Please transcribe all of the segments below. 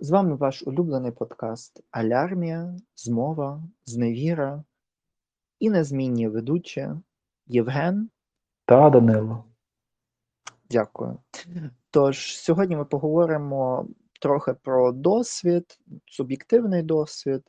З вами ваш улюблений подкаст «Алярмія», «Змова», «Зневіра» і незмінні ведучі Євген та Данило. Дякую. Тож, сьогодні ми поговоримо трохи про досвід, суб'єктивний досвід,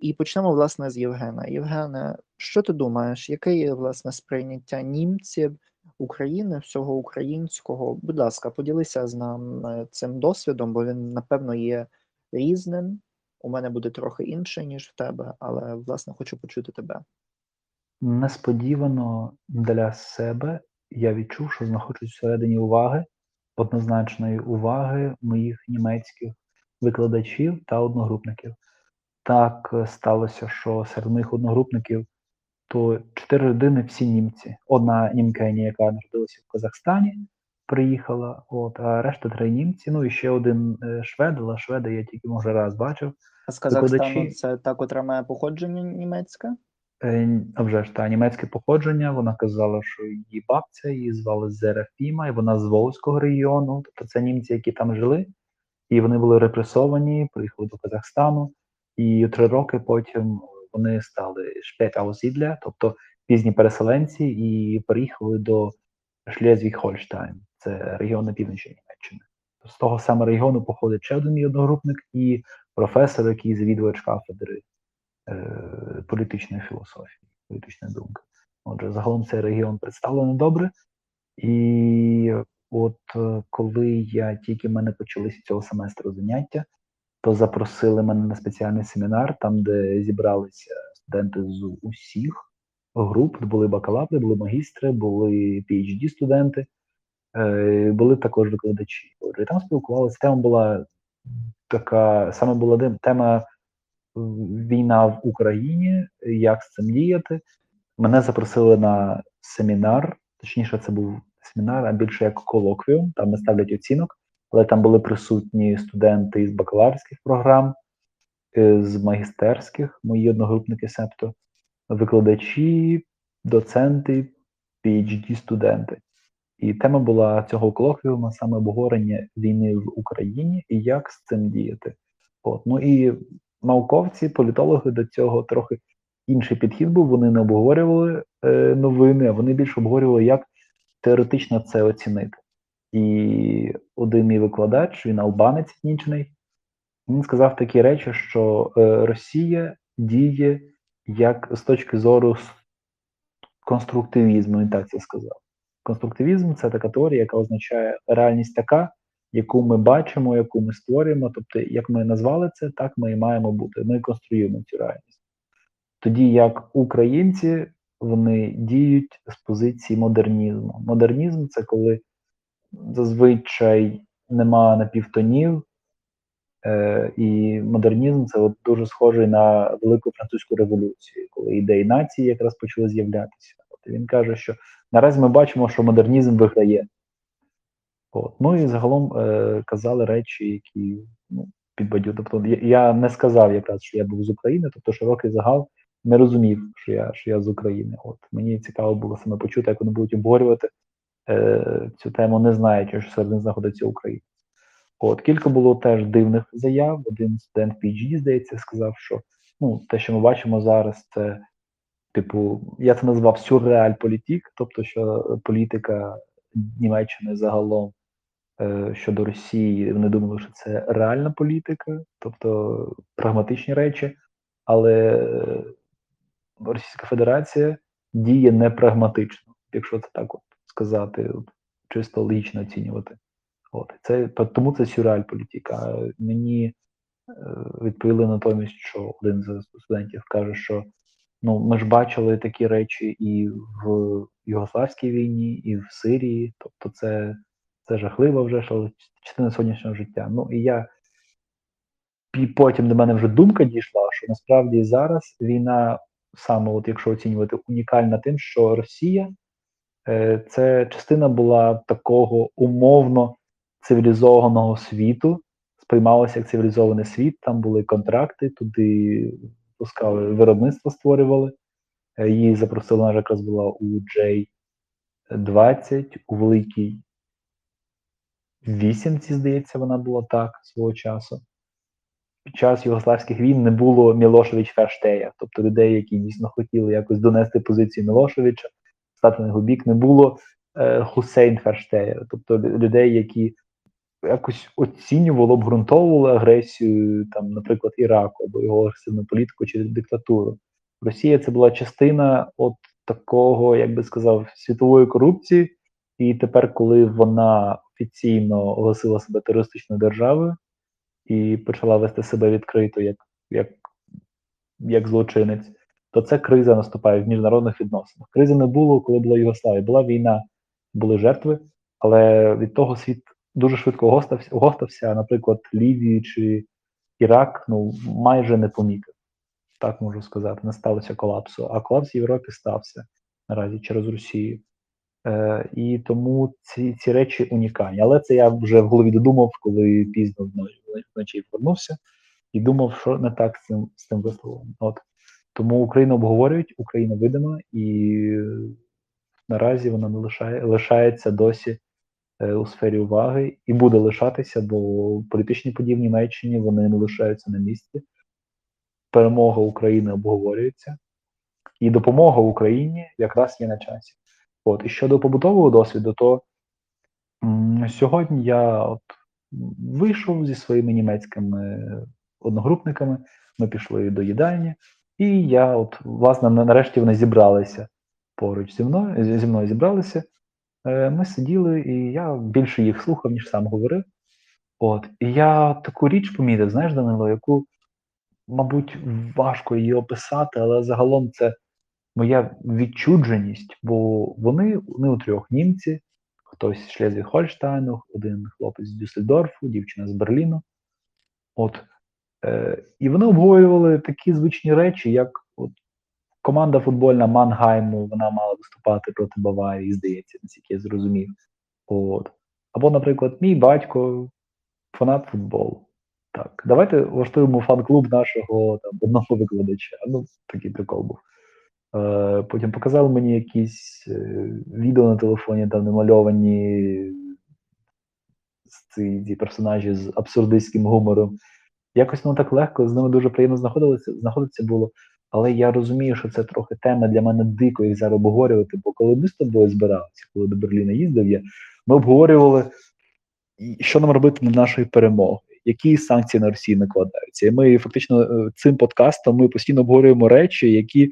і почнемо, власне, з Євгена. Євгене, що ти думаєш, яке є, власне, сприйняття німців, України, всього українського? Будь ласка, поділися з нами цим досвідом, бо він, напевно, є різним. У мене буде трохи інше, ніж в тебе, але, власне, хочу почути тебе. Несподівано для себе я відчув, що знаходжусь всередині уваги, однозначної уваги моїх німецьких викладачів та одногрупників. Так сталося, що серед моїх одногрупників то 4 людини всі німці. Одна німкиня, яка народилася в Казахстані, приїхала, а решта 3 німці. Ну і ще один швед, але шведа я тільки, може, раз бачив. А з Казахстану це та, котра має походження німецьке? А вже ж, та, німецьке походження. Вона казала, що її бабця, її звали Зерафіма, і вона з Волзького регіону. Тобто це німці, які там жили, і вони були репресовані, приїхали до Казахстану, і 3 роки потім вони стали Spätaussiedler, тобто пізні переселенці, і переїхали до Schleswig-Holstein, це регіон на півночі Німеччини. З того самого регіону походить ще один одногрупник і професор, який завідувач кафедри політичної філософії, політичної думки. Отже, загалом цей регіон представлено добре, і от коли я тільки почалися цього семестру заняття, то запросили мене на спеціальний семінар, там, де зібралися студенти з усіх груп. Були бакалаври, були магістри, були PhD-студенти, були також викладачі. І там спілкувалися. Тема була така, саме була тема «Війна в Україні, як з цим діяти». Мене запросили на семінар, точніше це був семінар, а більше як колоквіум, там не ставлять оцінок. Але там були присутні студенти із бакалаврських програм, з магістерських, мої одногрупники, себто викладачі, доценти, PhD-студенти. І тема була цього колоквіуму саме обговорення війни в Україні і як з цим діяти. От. Ну і науковці, політологи до цього трохи інший підхід був, вони не обговорювали новини, а вони більше обговорювали, як теоретично це оцінити. І один мій викладач, він албанець етнічний, він сказав такі речі, що Росія діє як з точки зору конструктивізму, він так це сказав. Конструктивізм – це така теорія, яка означає реальність така, яку ми бачимо, яку ми створюємо, тобто як ми назвали це, так ми і маємо бути, ми конструюємо цю реальність. Тоді як українці, вони діють з позиції модернізму. Модернізм – це коли зазвичай нема напівтонів, і модернізм це от дуже схожий на Велику Французьку революцію, коли ідеї нації якраз почали з'являтися. От він каже, що наразі ми бачимо, що модернізм виграє. От. Ну і загалом казали речі, які підбадьорили. Тобто я не сказав якраз, що я був з України, тобто широкий загал не розумів, що я з України. От мені цікаво було саме почути, як вони будуть обговорювати цю тему, не знаючи, що серед них знаходиться Україна. От, кілька було теж дивних заяв. Один студент PhD, здається, сказав, що те, що ми бачимо зараз, це, я це назвав сюрреальполітік, тобто, що політика Німеччини загалом щодо Росії, вони думали, що це реальна політика, тобто прагматичні речі, але Російська Федерація діє непрагматично, якщо це так сказати, чисто логічно оцінювати. От. Тому це сюрреальполітика. Мені відповіли натомість, що один з студентів каже, що ми ж бачили такі речі і в Югославській війні, і в Сирії. Тобто це жахливо вже, що частина сьогоднішнього життя. І потім до мене вже думка дійшла, що насправді зараз війна, саме якщо оцінювати, унікальна тим, що Росія це частина була такого умовно цивілізованого світу, сприймалося як цивілізований світ, там були контракти, туди пускали, виробництво створювали, її запросили, вона якраз була у J20, у Великій Вісімці, здається, вона була так свого часу, під час югославських війн не було Мілошевич-Ферштея, тобто людей, які дійсно хотіли якось донести позицію Мілошевича, стати на його бік, не було Хусейн-Ферштея, тобто людей, які якось оцінювали, обґрунтовували агресію, там, наприклад, Іраку або його агресивну політику чи диктатуру. Росія – це була частина от такого, як би сказав, світової корупції, і тепер, коли вона офіційно оголосила себе терористичною державою і почала вести себе відкрито як злочинець, то це криза наступає в міжнародних відносинах. Кризи не було, коли була Югославія. Була війна, були жертви, але від того світ дуже швидко огостався, наприклад, Лівію чи Ірак, майже не помітив. Так можу сказати, не сталося колапсу. А колапс в Європі стався наразі через Росію. І тому ці речі унікальні. Але це я вже в голові додумав, коли пізно вночі повернувся, і думав, що не так з цим висловом. От. Тому Україну обговорюють, Україна видима, і наразі вона не лишається досі у сфері уваги, і буде лишатися, бо політичні події в Німеччині, вони не лишаються на місці. Перемога України обговорюється, і допомога Україні якраз є на часі. От. І щодо побутового досвіду, то сьогодні я вийшов зі своїми німецькими одногрупниками, ми пішли до їдальні, і я, власне, нарешті вони зібралися поруч зі мною зібралися. Ми сиділи, і я більше їх слухав, ніж сам говорив. От. І я таку річ помітив, знаєш, Данило, яку, мабуть, важко її описати, але загалом це моя відчудженість, бо вони у трьох німці, хтось з Шлезвіг-Гольштайну, один хлопець з Дюссельдорфу, дівчина з Берліну. От. І вони обговорювали такі звичні речі, як команда футбольна Мангайму, вона мала виступати проти Баварії, здається, наскільки я зрозумів. От. Або, наприклад, мій батько фанат футболу. Так, давайте влаштуємо фан-клуб нашого одного викладача. Такий прикол був. Потім показали мені якісь відео на телефоні, там намальовані ці персонажі з абсурдистським гумором. Якось воно так легко, з ними дуже приємно знаходитися було. Але я розумію, що це трохи тема для мене дико їх зараз обговорювати, бо коли ми з тобою збиралися, коли до Берліна їздив я, ми обговорювали, що нам робити на нашої перемоги, які санкції на Росію накладаються. І ми фактично цим подкастом ми постійно обговорюємо речі, які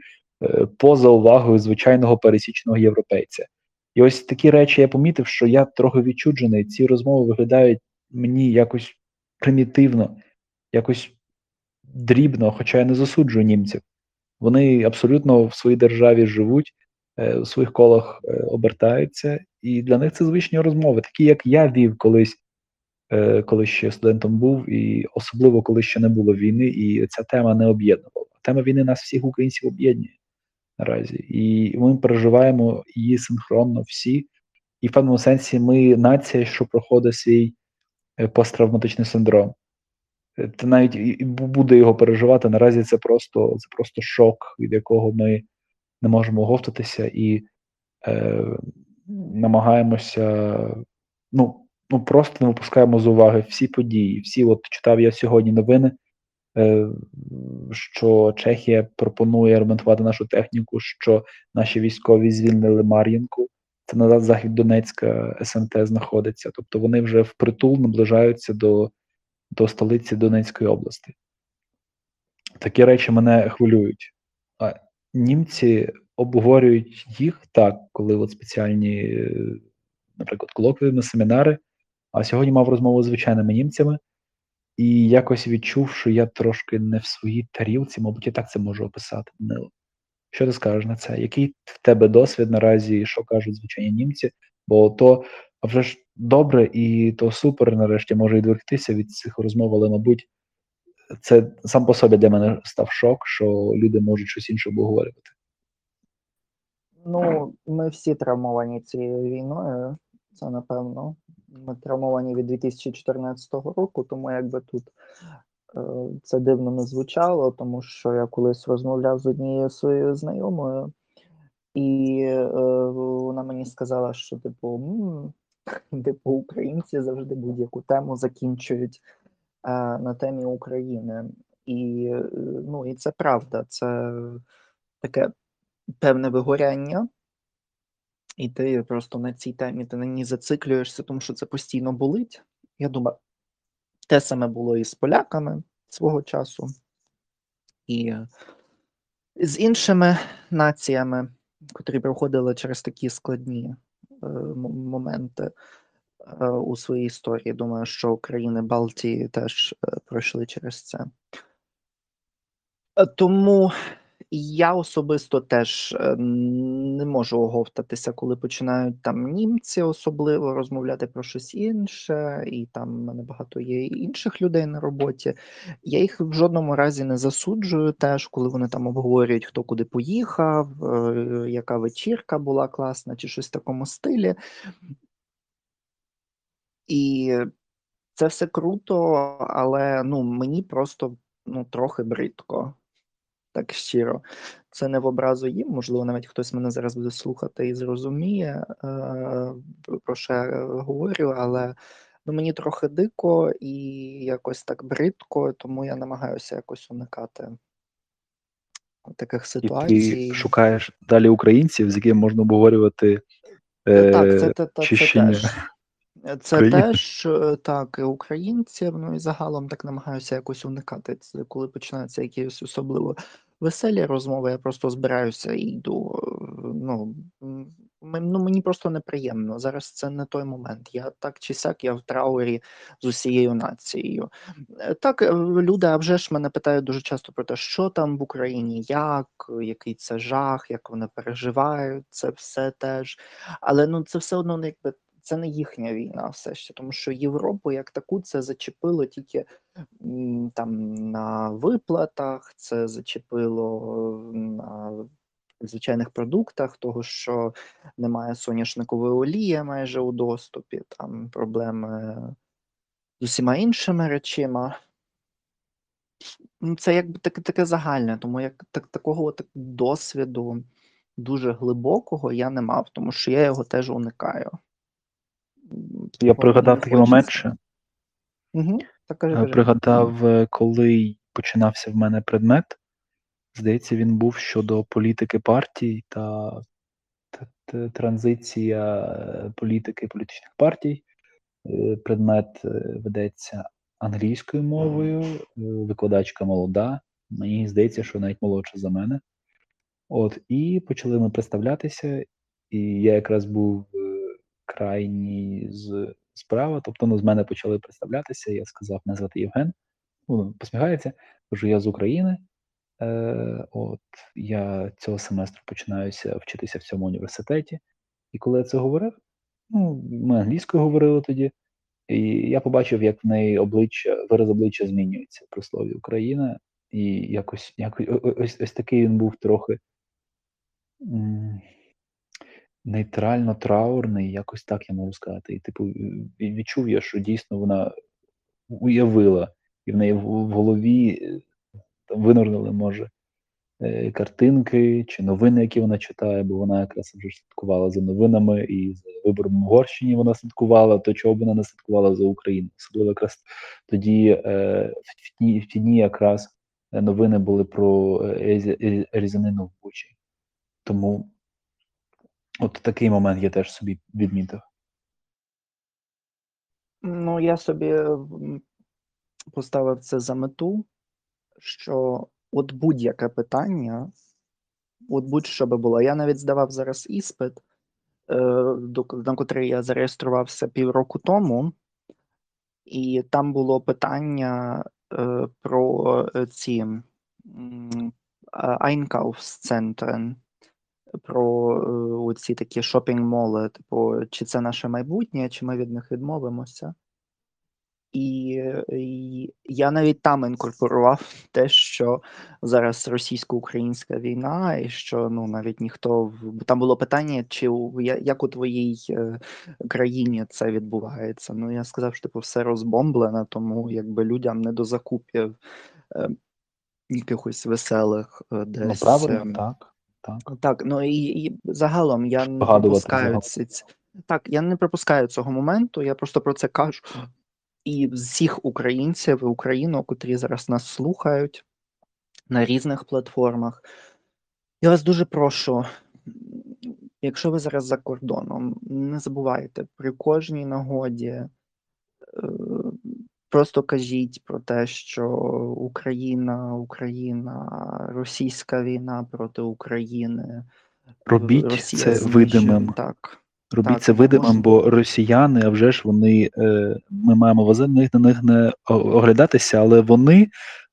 поза увагою звичайного пересічного європейця. І ось такі речі я помітив, що я трохи відчуджений, ці розмови виглядають мені якось примітивно, якось дрібно, хоча я не засуджую німців. Вони абсолютно в своїй державі живуть, у своїх колах обертаються, і для них це звичні розмови, такі, як я вів колись, коли ще студентом був, і особливо, коли ще не було війни, і ця тема не об'єднувала. Тема війни нас всіх українців об'єднує наразі, і ми переживаємо її синхронно всі, і в певному сенсі ми нація, що проходить свій посттравматичний синдром. Та навіть і буде його переживати, наразі це просто шок, від якого ми не можемо оговтатися і намагаємося, просто не випускаємо з уваги всі події. Читав я сьогодні новини, що Чехія пропонує ремонтувати нашу техніку, що наші військові звільнили Мар'янку, це на захід Донецька СМТ знаходиться, тобто вони вже впритул наближаються до столиці Донецької області. Такі речі мене хвилюють. А німці обговорюють їх так, коли спеціальні, наприклад, колоквіуми, семінари. А сьогодні мав розмову з звичайними німцями і якось відчув, що я трошки не в своїй тарілці, мабуть, і так це можу описати, Данило. Що ти скажеш на це? Який в тебе досвід наразі, що кажуть звичайні німці? Бо то, а вже ж добре, і то супер, нарешті, можу відвертися від цих розмов, але, мабуть, це сам по собі для мене став шок, що люди можуть щось інше обговорювати. Ми всі травмовані цією війною, це напевно. Ми травмовані від 2014 року, тому якби тут це дивно не звучало, тому що я колись розмовляв з однією своєю знайомою, і вона мені сказала, що українці завжди будь-яку тему закінчують на темі України. І, ну, і це правда, це таке певне вигоряння. І ти просто на цій темі, ти на ній зациклюєшся, тому що це постійно болить. Я думаю, те саме було і з поляками свого часу, і з іншими націями, котрі проходили через такі складні моменти у своїй історії. Думаю, що країни Балтії теж пройшли через це. Тому я особисто теж не можу оговтатися, коли починають там німці особливо розмовляти про щось інше, і там в мене багато є інших людей на роботі. Я їх в жодному разі не засуджую теж, коли вони там обговорюють, хто куди поїхав, яка вечірка була класна, чи щось в такому стилі. І це все круто, але ну, мені просто трохи бридко. Так щиро. Це не в образу їм, можливо, навіть хтось мене зараз буде слухати і зрозуміє, про що я говорю, але ну, мені трохи дико і якось так бридко, тому я намагаюся якось уникати таких ситуацій. І ти шукаєш далі українців, з якими можна обговорювати чищення. Це теж, так, і українців, ну і загалом так намагаюся якось уникати. Це коли починаються якісь особливо веселі розмови, я просто збираюся і йду. Ну, мені просто неприємно. Зараз це не той момент. Я так чи сяк, я в траурі з усією нацією. Так, люди, а вже ж мене питають дуже часто про те, що там в Україні, як, який це жах, як вони переживають, це все теж. Але, ну, це все одно, якби, це не їхня війна все ще, тому що Європу як таку це зачепило тільки там на виплатах, це зачепило на звичайних продуктах, того, що немає соняшникової олії майже у доступі, там проблеми з усіма іншими речима. Це якби таке загальне, тому як такого досвіду дуже глибокого я не мав, тому що я його теж уникаю. Я пригадав такий момент ще. Пригадав, коли починався в мене предмет, здається, він був щодо політики партій та транзиція політики політичних партій. Предмет ведеться англійською мовою, викладачка молода, мені здається, що навіть молодша за мене. От, і почали ми представлятися, і я якраз був крайній справа, тобто з мене почали представлятися, я сказав, мене звати Євген, посміхається, кажу, я з України, я цього семестру починаюся вчитися в цьому університеті, і коли я це говорив, ми англійською говорили тоді, і я побачив, як в неї вираз обличчя змінюється при слові Україна, і якось такий він був трохи нейтрально траурний, якось так я можу сказати. І відчув я, що дійсно вона уявила, і в неї в голові там винурнули, може, картинки чи новини, які вона читає, бо вона якраз вже слідкувала за новинами і за вибором в Угорщині вона слідкувала, то чого б вона не слідкувала за Україну. Особливо якраз тоді в ті дні якраз новини були про різанину в Бучі. Тому от такий момент я теж собі відмітив. Ну, я собі поставив це за мету, що от будь-яке питання, от будь-що би було. Я навіть здавав зараз іспит, на котрий я зареєструвався півроку тому, і там було питання про ці Einkaufszentren, про ці такі шопінг-моли, типу, чи це наше майбутнє, чи ми від них відмовимося. І я навіть там інкорпорував те, що зараз російсько-українська війна, і що навіть ніхто... Там було питання, як у твоїй країні це відбувається. Ну, я сказав, що все розбомблено, тому якби людям не до закупів якихось веселих десь... Ну, правильно, так. Так, і загалом я не пропускаю цього моменту, я просто про це кажу, і всіх українців і українок, котрі зараз нас слухають на різних платформах. Я вас дуже прошу, якщо ви зараз за кордоном, не забувайте, при кожній нагоді просто кажіть про те, що Україна, російська війна проти України. Робіть це видимим. Так. Робіть це видимим, бо росіяни, а вже ж вони, ми маємо на них не оглядатися, але вони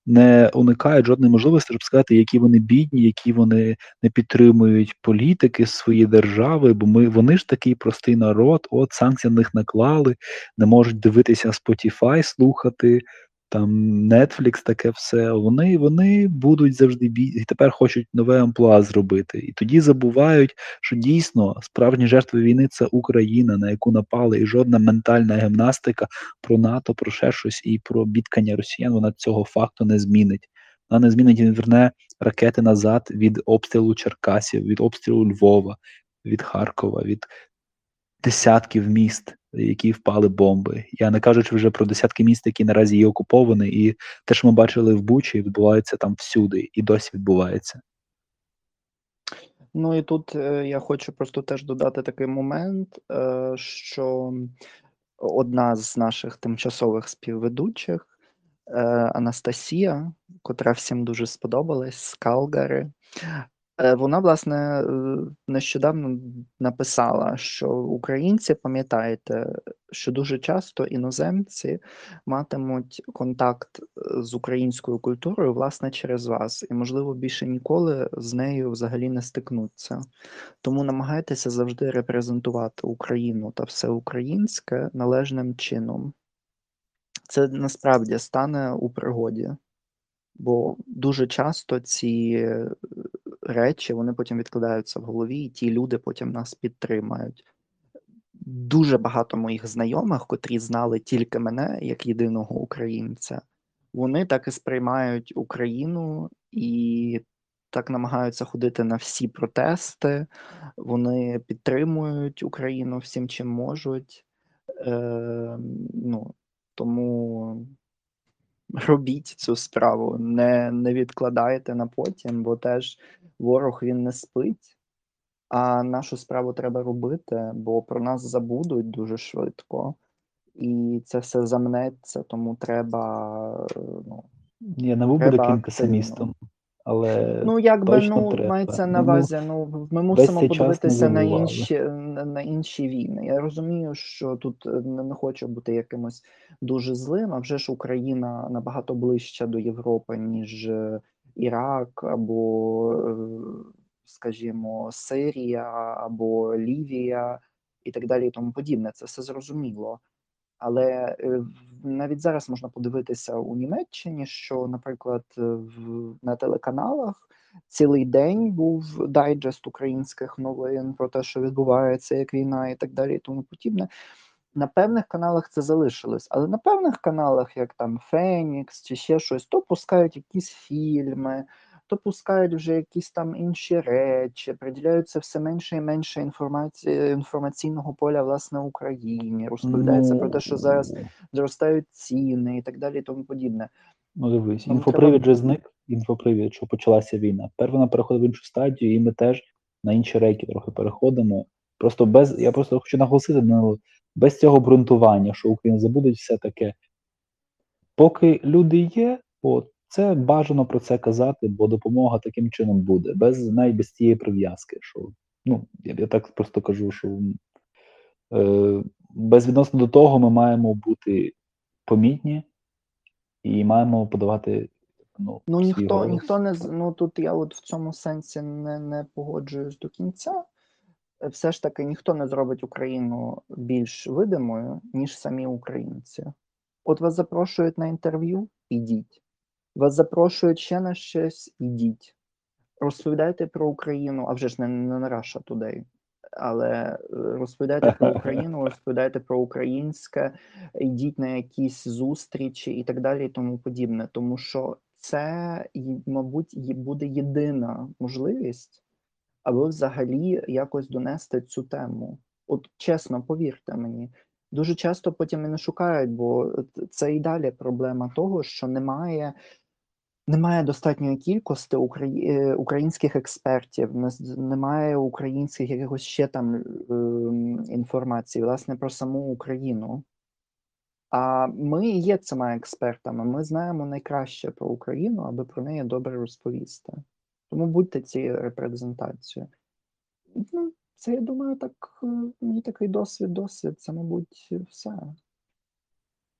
не уникають жодної можливості, щоб сказати, які вони бідні, які вони не підтримують політики свої держави, бо вони ж такий простий народ, от санкції на них наклали, не можуть дивитися Spotify, слухати, там Netflix, таке все. Вони будуть завжди бідні, і тепер хочуть нове амплуа зробити. І тоді забувають, що дійсно справжні жертви війни – це Україна, на яку напали, і жодна ментальна гімнастика про НАТО, про ще щось, і про бідкання росіян, вона цього факту не змінить. Вона не змінить і не верне ракети назад від обстрілу Черкасів, від обстрілу Львова, від Харкова, від десятків міст, які впали бомби. Я не кажучи вже про десятки міст, які наразі є окуповані, і те, що ми бачили в Бучі, відбувається там всюди, і досі відбувається. Ну і тут я хочу просто теж додати такий момент, що одна з наших тимчасових співведучих, Анастасія, котра всім дуже сподобалась, з Калгари, вона, власне, нещодавно написала, що українці, пам'ятаєте, що дуже часто іноземці матимуть контакт з українською культурою, власне, через вас. І, можливо, більше ніколи з нею взагалі не стикнуться. Тому намагайтеся завжди репрезентувати Україну та все українське належним чином. Це, насправді, стане у пригоді. Бо дуже часто ці речі, вони потім відкладаються в голові, і ті люди потім нас підтримають. Дуже багато моїх знайомих, котрі знали тільки мене як єдиного українця, вони так і сприймають Україну і так намагаються ходити на всі протести, вони підтримують Україну всім, чим можуть. Тому робіть цю справу, не відкладайте на потім, бо теж ворог, він не спить, а нашу справу треба робити, бо про нас забудуть дуже швидко, і це все замнеться, тому треба... Я не буду таким песимістом, але треба. Мається на увазі, ми мусимо подивитися на інші війни. Я розумію, що тут не хочу бути якимось дуже злим, а вже ж Україна набагато ближча до Європи, ніж Ірак, або, скажімо, Сирія, або Лівія, і так далі, і тому подібне. Це все зрозуміло. Але навіть зараз можна подивитися у Німеччині, що, наприклад, на телеканалах цілий день був дайджест українських новин про те, що відбувається, як війна, і так далі, і тому подібне. На певних каналах це залишилось, але на певних каналах, як там Фенікс чи ще щось, то пускають якісь фільми, то пускають вже якісь там інші речі, приділяються все менше і менше інформаційного поля, власне, Україні, розповідається про те, що зараз зростають ціни і так далі, і тому подібне. Ну, дивись, інфопривід же зник, що почалася війна. Тепер вона переходить в іншу стадію, і ми теж на інші рейки трохи переходимо. Я просто хочу наголосити, без цього ґрунтування, що Україна забудуть, все таке. Поки люди є, це бажано про це казати, бо допомога таким чином буде, без цієї прив'язки. Що, я так просто кажу, що безвідносно до того ми маємо бути помітні і маємо подавати тут я в цьому сенсі не погоджуюсь до кінця. Все ж таки ніхто не зробить Україну більш видимою, ніж самі українці. От вас запрошують на інтерв'ю – ідіть. Вас запрошують ще на щось – ідіть. Розповідайте про Україну, а вже ж не на Russia Today, але розповідайте про Україну, розповідайте про українське, ідіть на якісь зустрічі і так далі, і тому подібне. Тому що це, мабуть, буде єдина можливість, аби взагалі якось донести цю тему. От чесно, повірте мені, дуже часто потім і не шукають, бо це і далі проблема того, що немає достатньої кількості українських експертів, немає українських якихось ще там інформації, власне, про саму Україну. А ми є цими експертами, ми знаємо найкраще про Україну, аби про неї добре розповісти. Тому будьте цією репрезентацією. Ну, це, я думаю, так, мій такий досвід, це, мабуть, все.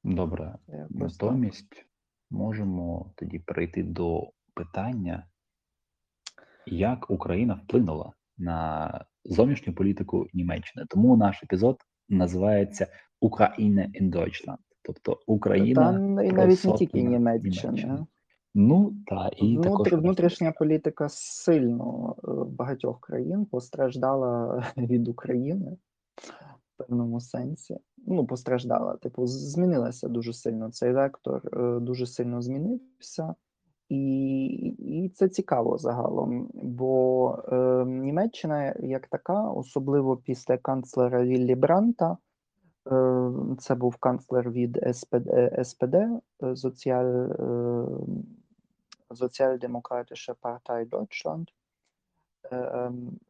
Добре. Натомість можемо тоді перейти до питання, як Україна вплинула на зовнішню політику Німеччини. Тому наш епізод називається «Україна in Deutschland», тобто «Україна і навіть не тільки Німеччина. Ну, та, і також внутрішня політика сильно багатьох країн постраждала від України в певному сенсі. Ну, постраждала, типу, змінилася дуже сильно. Цей вектор дуже сильно змінився. І це цікаво загалом, бо Німеччина як така, особливо після канцлера Віллі Бранта, це був канцлер від СПД, Sozialdemokratische Partei Deutschland.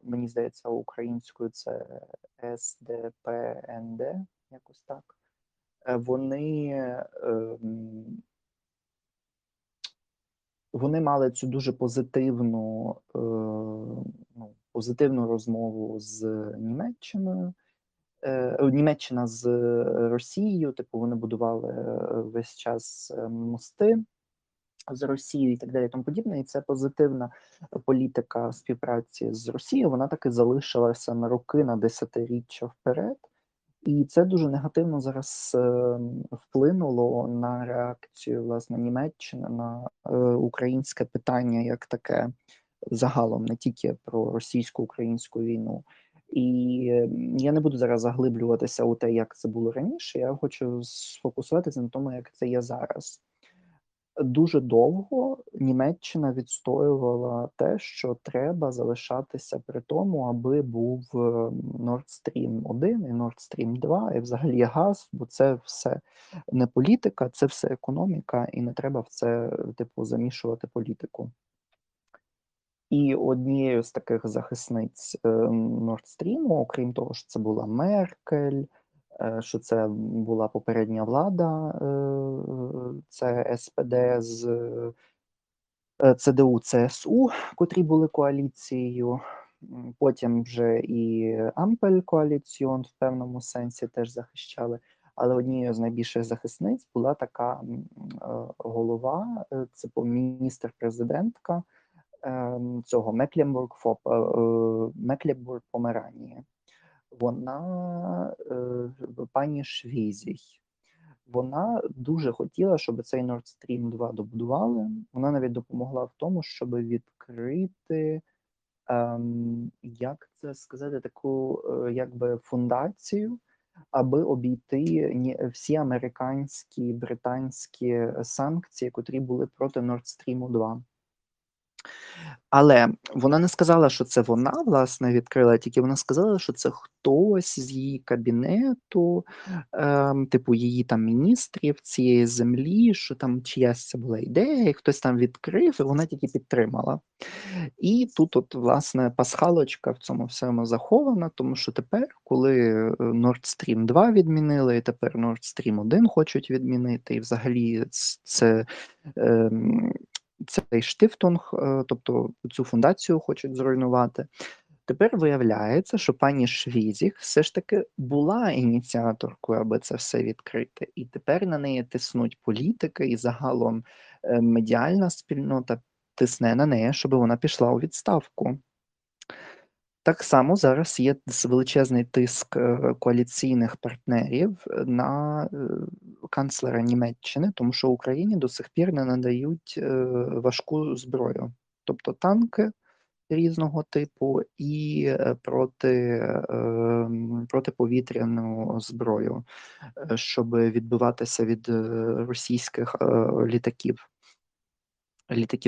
Мені здається, українською це СДПНД, якось так. Вони мали цю дуже позитивну розмову з Німеччиною. Німеччина з Росією, типу, вони будували весь час мости з Росією і так далі, і тому подібне. І це позитивна політика співпраці з Росією, вона таки залишилася на роки, на десятиріччя вперед. І це дуже негативно зараз вплинуло на реакцію, власне, Німеччини на українське питання як таке загалом, не тільки про російсько-українську війну. І я не буду зараз заглиблюватися у те, як це було раніше, я хочу сфокусуватися на тому, як це є зараз. Дуже довго Німеччина відстоювала те, що треба залишатися при тому, аби був Nord Stream 1 і Nord Stream 2, і взагалі газ, бо це все не політика, це все економіка, і не треба в це, типу, замішувати політику. І однією з таких захисниць Нордстріму, окрім того, що це була Меркель, що це була попередня влада, це СПД з ЦДУ-ЦСУ, котрі були коаліцією, потім вже і Ампель коаліціон в певному сенсі теж захищали, але однією з найбільших захисниць була така голова, це міністр-президентка, цього Мекленбург-Поммерні. Вона, пані Швізіг, вона дуже хотіла, щоб цей Nord Stream 2 добудували. Вона навіть допомогла в тому, щоб відкрити, як це сказати, таку якби фундацію, аби обійти всі американські, британські санкції, котрі були проти Nord Stream 2. Але вона не сказала, що це вона, власне, відкрила, тільки вона сказала, що це хтось з її кабінету, типу її там міністрів цієї землі, що там чиясь це була ідея, і хтось там відкрив, і вона тільки підтримала. І тут, от, власне, пасхалочка в цьому всьому захована, тому що тепер, коли Nord Stream 2 відмінили, і тепер Nord Stream 1 хочуть відмінити, і взагалі це... цей штифтунг, тобто цю фундацію хочуть зруйнувати. Тепер виявляється, що пані Швізіг все ж таки була ініціаторкою, аби це все відкрити. І тепер на неї тиснуть політики, і загалом медіальна спільнота тисне на неї, щоб вона пішла у відставку. Так само зараз є величезний тиск коаліційних партнерів на канцлера Німеччини, тому що Україні до сих пір не надають важку зброю. Тобто танки різного типу і протиповітряну зброю, щоб відбиватися від російських літаків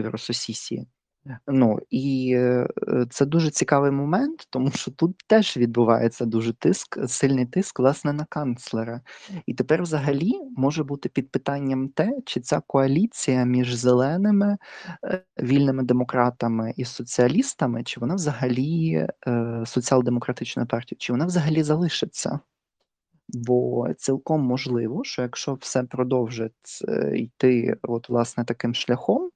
Рососісії. Ну, і це дуже цікавий момент, тому що тут теж відбувається дуже сильний тиск, власне, на канцлера. І тепер взагалі може бути під питанням те, чи ця коаліція між зеленими, вільними демократами і соціалістами, чи вона взагалі, соціал-демократичною партією, чи вона взагалі залишиться. Бо цілком можливо, що якщо все продовжить йти, от, власне, таким шляхом,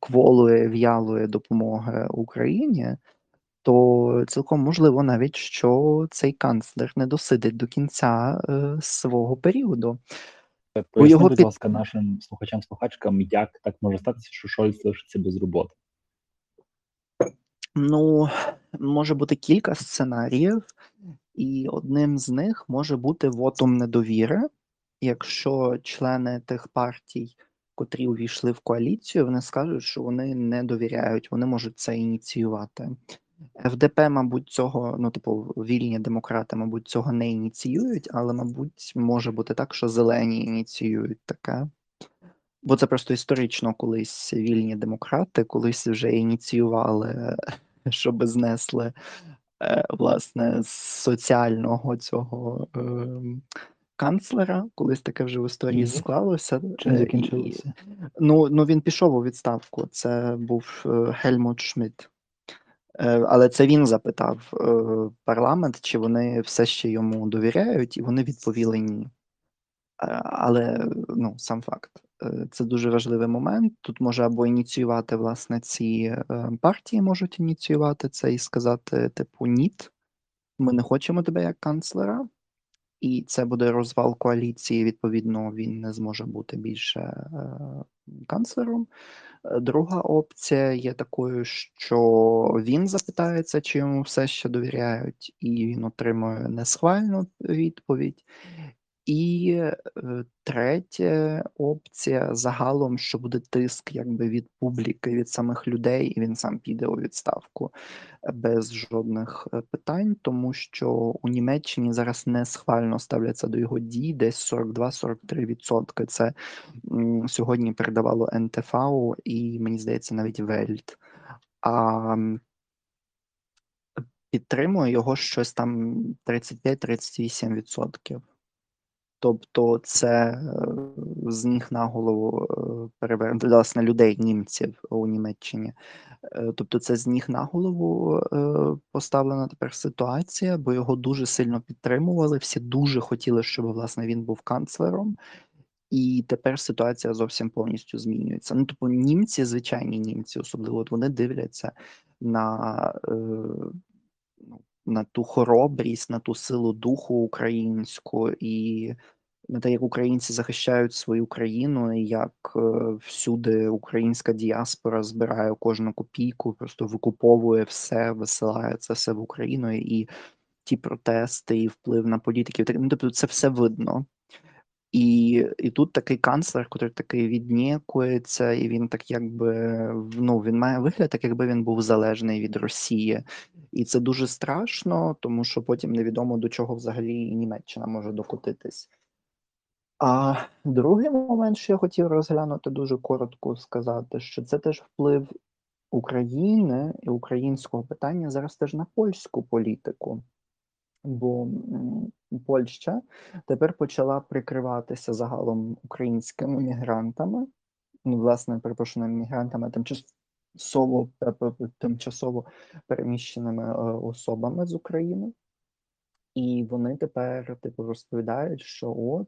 кволої, в'ялої допомоги Україні, то цілком можливо навіть, що цей канцлер не досидить до кінця свого періоду. Поясни, будь ласка, нашим слухачам-слухачкам, як так може статися, що Шольц лишиться без роботи? Ну, може бути кілька сценаріїв, і одним з них може бути вотум недовіри, якщо члени тих партій, котрі увійшли в коаліцію, вони скажуть, що вони не довіряють, вони можуть це ініціювати. ФДП, мабуть, цього, ну, типу, вільні демократи, мабуть, цього не ініціюють, але, мабуть, може бути так, що зелені ініціюють таке. Бо це просто історично колись вільні демократи колись вже ініціювали, щоб знесли, власне, з соціального цього канцлера, колись таке вже в історії склалося. Чим закінчилося? Ну, він пішов у відставку, це був Хельмут Шмідт. Але це він запитав парламент, чи вони все ще йому довіряють, і вони відповіли ні. Але, ну, сам факт. Це дуже важливий момент. Тут може або ініціювати, власне, ці партії можуть ініціювати це і сказати, типу, ніт, ми не хочемо тебе як канцлера. І це буде розвал коаліції, відповідно, він не зможе бути більше канцлером. Друга опція є такою, що він запитається, чи йому все ще довіряють, і він отримує несхвальну відповідь. І третя опція загалом, що буде тиск якби від публіки, від самих людей, і він сам піде у відставку без жодних питань, тому що у Німеччині зараз не схвально ставляться до його дій, десь 42-43%. Це сьогодні передавало НТВ і, мені здається, навіть Вельт. А підтримує його щось там 35-38%. Тобто це з ніг на голову перевернути, власне, людей, німців у Німеччині. Тобто це з ніг на голову поставлена тепер ситуація, бо його дуже сильно підтримували, всі дуже хотіли, щоб, власне, він був канцлером. І тепер ситуація зовсім повністю змінюється. Ну, тобто німці, звичайні німці, особливо, от вони дивляться на ту хоробрість, на ту силу духу українську і на те, як українці захищають свою країну, і як всюди українська діаспора збирає кожну копійку, просто викуповує все, висилає це все в Україну, і ті протести, і вплив на політиків, ну, тобто це все видно. І тут такий канцлер, який такий віднікується, і він так якби, ну, він має вигляд, так якби він був залежний від Росії. І це дуже страшно, тому що потім невідомо, до чого взагалі Німеччина може докотитись. А другий момент, що я хотів розглянути, дуже коротко сказати, що це теж вплив України і українського питання зараз теж на польську політику. Бо Польща тепер почала прикриватися загалом українськими мігрантами, ну, власне, перепрошеними мігрантами, тимчасово переміщеними особами з України. І вони тепер, типу, розповідають, що от,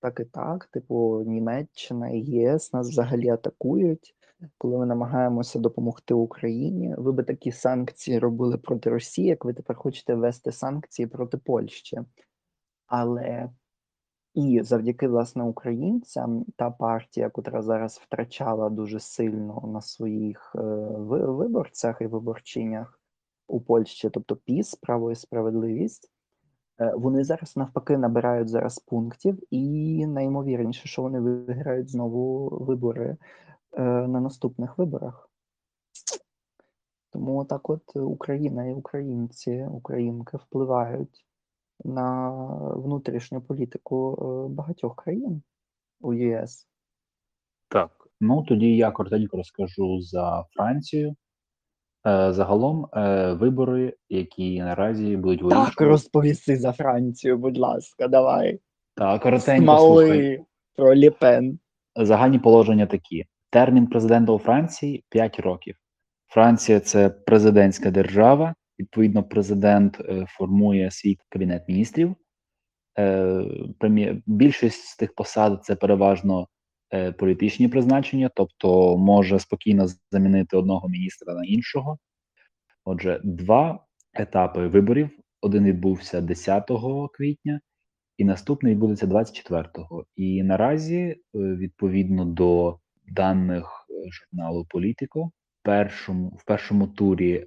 так і так, типу, Німеччина і ЄС нас взагалі атакують, коли ми намагаємося допомогти Україні. Ви би такі санкції робили проти Росії, як ви тепер хочете ввести санкції проти Польщі. Але і завдяки, власне, українцям та партія, котра зараз втрачала дуже сильно на своїх виборцях і виборчинях у Польщі, тобто ПІС, «Право і справедливість», вони зараз навпаки набирають зараз пунктів, і найімовірніше, що вони виграють знову вибори на наступних виборах. Тому так от Україна і українці, українки впливають на внутрішню політику багатьох країн у ЄС. Так, Ну, тоді я коротенько розкажу за Францію. Загалом вибори, які наразі будуть вирішувати. Так, розповісти за Францію, будь ласка, давай. Так, коротенько, слухай. Про Ліпен. Загальні положення такі. Термін президента у Франції – 5 років. Франція – це президентська держава. Відповідно, президент формує свій кабінет міністрів. Більшість з тих посад – це переважно політичні призначення, тобто може спокійно замінити одного міністра на іншого. Отже, два етапи виборів. Один відбувся 10 квітня, і наступний відбудеться 24-го. І наразі, відповідно до даних журналу «Політико», в першому турі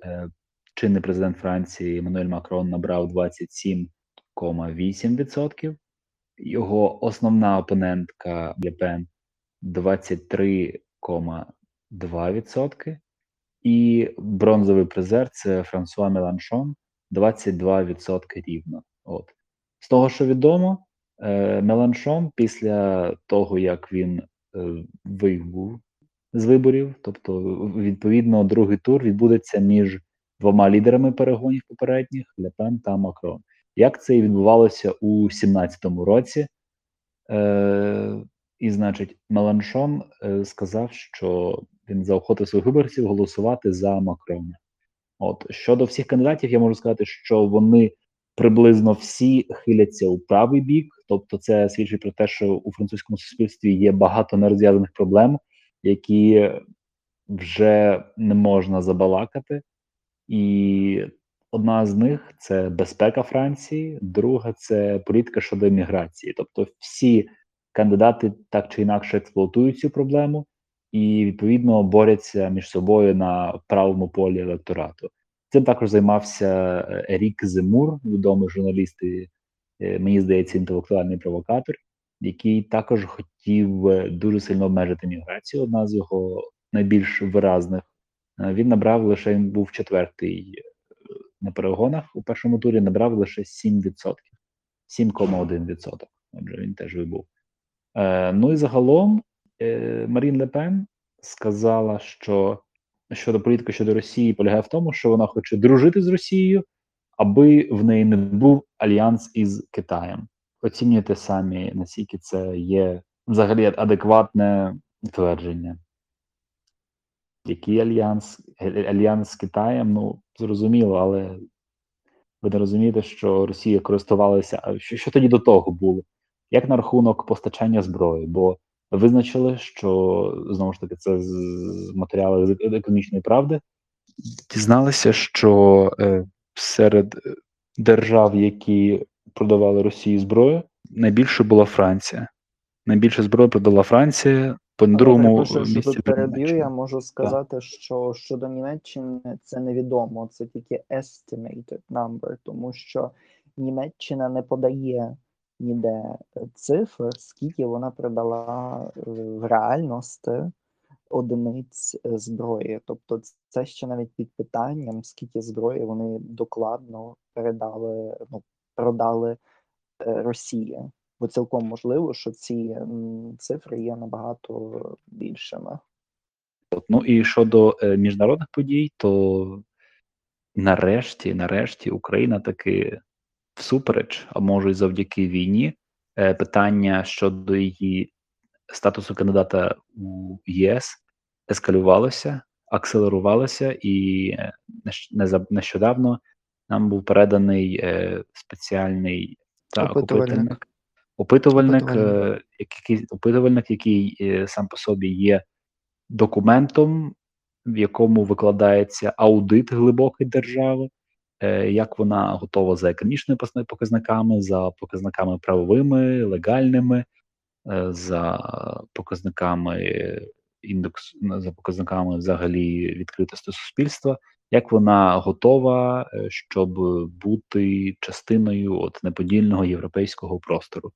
чинний президент Франції Еммануель Макрон набрав 27,8%. Його основна опонентка Лепен 23,2%. І бронзовий призер – це Франсуа Меланшон, 22% рівно. От. З того, що відомо, Меланшон після того, як він вибув з виборів, тобто, відповідно, другий тур відбудеться між двома лідерами перегонів попередніх – Лепен та Макрон. Як це і відбувалося у 2017 році. І, значить, Меланшон сказав, що він заохотив своїх виборців голосувати за Макрона. От. Щодо всіх кандидатів, я можу сказати, що вони приблизно всі хиляться у правий бік, тобто це свідчить про те, що у французькому суспільстві є багато нерозв'язаних проблем, які вже не можна забалакати. І одна з них – це безпека Франції, друга – це політика щодо міграції. Тобто всі кандидати так чи інакше експлуатують цю проблему і, відповідно, борються між собою на правому полі електорату. Цим також займався Ерік Земур, відомий журналіст і, мені здається, інтелектуальний провокатор, який також хотів дуже сильно обмежити міграцію. Одна з його найбільш виразних. Він набрав лише, він був четвертий на перегонах у першому турі, набрав лише 7%. 7,1%. Отже, він теж вибув. Ну і загалом Марін Лепен сказала, що щодо політики щодо Росії полягає в тому, що вона хоче дружити з Росією, аби в неї не був альянс із Китаєм. Оцінюйте самі, наскільки це є взагалі адекватне твердження. Який альянс з Китаєм? Ну, зрозуміло, але ви не розумієте, що Росія користувалася, що тоді до того було? Як на рахунок постачання зброї? Бо визначили, що, знову ж таки, це з матеріалів економічної правди, дізналися, що серед держав, які продавали Росії зброю, найбільше була Франція. Найбільше зброї продала Франція, по другому місці. Що тут переб'ю, я можу сказати, що щодо Німеччини це невідомо, це тільки estimated number, тому що Німеччина не подає ніде цифр, скільки вона продала в реальності одиниць зброї. Тобто це ще навіть під питанням, скільки зброї вони докладно передали, продали Росії. Бо цілком можливо, що ці цифри є набагато більшими. Ну і щодо міжнародних подій, то нарешті Україна таки всупереч, а може й завдяки війні, питання щодо її статусу кандидата у ЄС ескалювалося, акселерувалося, і нещодавно нам був переданий спеціальний опитувальник, який сам по собі є документом, в якому викладається аудит глибокої держави, як вона готова за економічними показниками, за показниками правовими, легальними, за показниками взагалі відкритості суспільства, як вона готова, щоб бути частиною от неподільного європейського простору.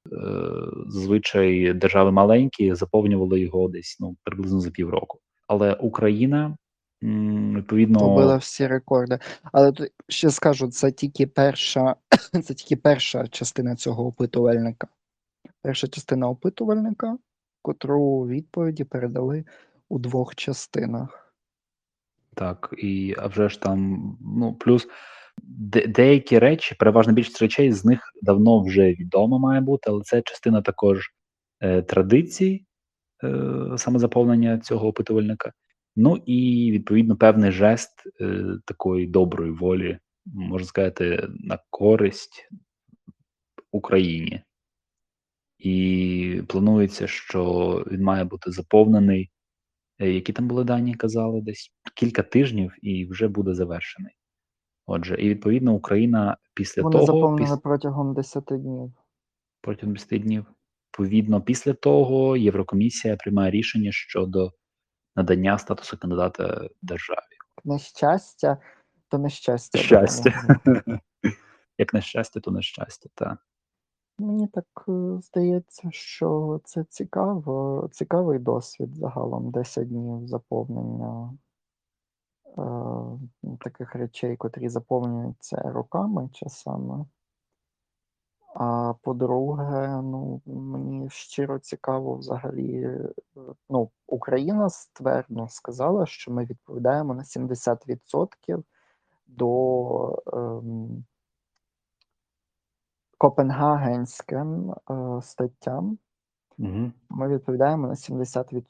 Зазвичай держави маленькі заповнювали його десь приблизно за півроку. Але Україна відповідно побила всі рекорди. Але тут ще скажу, це тільки перша частина цього опитувальника. Перша частина опитувальника, котру відповіді передали у двох частинах. Так, і а вже ж там, ну, плюс деякі речі, переважно більшість речей з них давно вже відомо має бути, але це частина також традицій самозаповнення цього опитувальника. Ну і, відповідно, певний жест такої доброї волі, можна сказати, на користь Україні. І планується, що він має бути заповнений, які там були дані, казали, десь кілька тижнів і вже буде завершений. Отже, і, відповідно, Україна після вони того... Вони заповнили протягом 10 днів. Протягом 10 днів. Відповідно, після того Єврокомісія приймає рішення щодо надання статусу кандидата державі. Нещастя, то нещастя. Щастя. Як нещастя, то нещастя, так. Мені так здається, що це цікаво, цікавий досвід загалом 10 днів заповнення таких речей, котрі заповнюються роками часами. А по-друге, ну, мені щиро цікаво взагалі, ну, Україна ствердно сказала, що ми відповідаємо на 70% до копенгагенським статтям. Угу. Ми відповідаємо на 70%.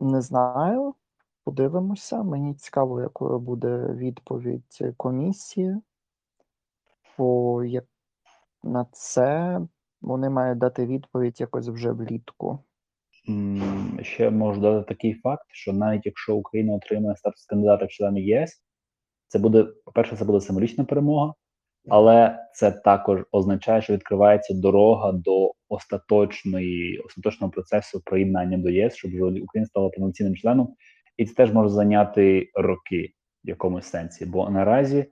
Не знаю, подивимося. Мені цікаво, якою буде відповідь комісії. Бо як на це вони мають дати відповідь якось вже влітку. Ще можу дати такий факт, що навіть якщо Україна отримає статус кандидата в члени ЄС, це буде, по-перше, це буде символічна перемога, але це також означає, що відкривається дорога до остаточного процесу приєднання до ЄС, щоб Україна стала повноцінним членом. І це теж може зайняти роки в якомусь сенсі, бо наразі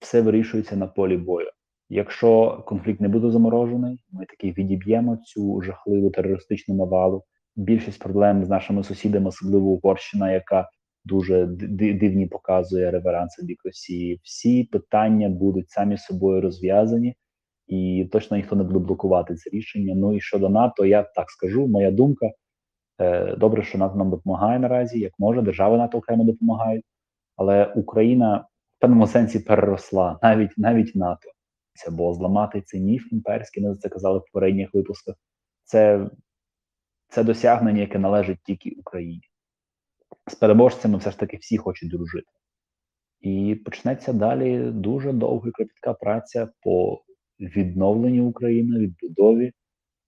все вирішується на полі бою. Якщо конфлікт не буде заморожений, ми таки відіб'ємо цю жахливу терористичну навалу. Більшість проблем з нашими сусідами, особливо Угорщина, яка дуже дивні показує реверанси бік Росії. Всі питання будуть самі собою розв'язані, і точно ніхто не буде блокувати це рішення. Ну і щодо НАТО, я так скажу, моя думка, добре, що НАТО нам допомагає наразі, як може, держави НАТО окремо допомагають, але Україна в певному сенсі переросла, навіть НАТО. Це було зламати цей міф імперський, ми це казали в попередніх випусках. Це досягнення, яке належить тільки Україні. З переможцями все ж таки всі хочуть дружити. І почнеться далі дуже довга і кропітка праця по відновленню України, відбудові.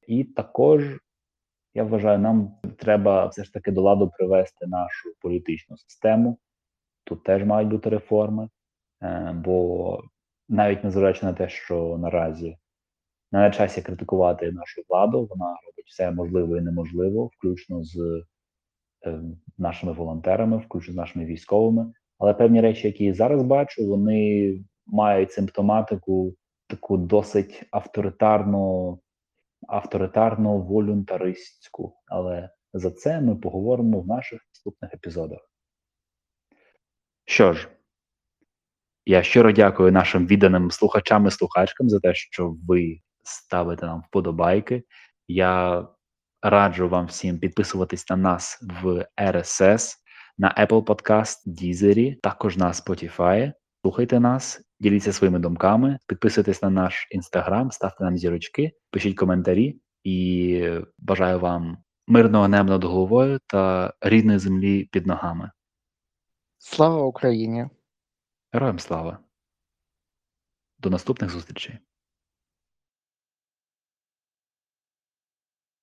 І також, я вважаю, нам треба все ж таки до ладу привести нашу політичну систему. Тут теж мають бути реформи. Бо навіть незважаючи на те, що наразі на часі критикувати нашу владу, вона робить все можливе і неможливе, включно з нашими волонтерами, включно з нашими військовими. Але певні речі, які я зараз бачу, вони мають симптоматику таку досить авторитарну волюнтаристську. Але за це ми поговоримо в наших наступних епізодах. Що ж, я щиро дякую нашим відданим слухачам і слухачкам за те, що ви ставите нам вподобайки. Я раджу вам всім підписуватись на нас в RSS, на Apple Podcast, Deezer'і, також на Spotify. Слухайте нас, діліться своїми думками, підписуйтесь на наш Instagram, ставте нам зірочки, пишіть коментарі. І бажаю вам мирного неба над головою та рідної землі під ногами. Слава Україні! Героям слава! До наступних зустрічей!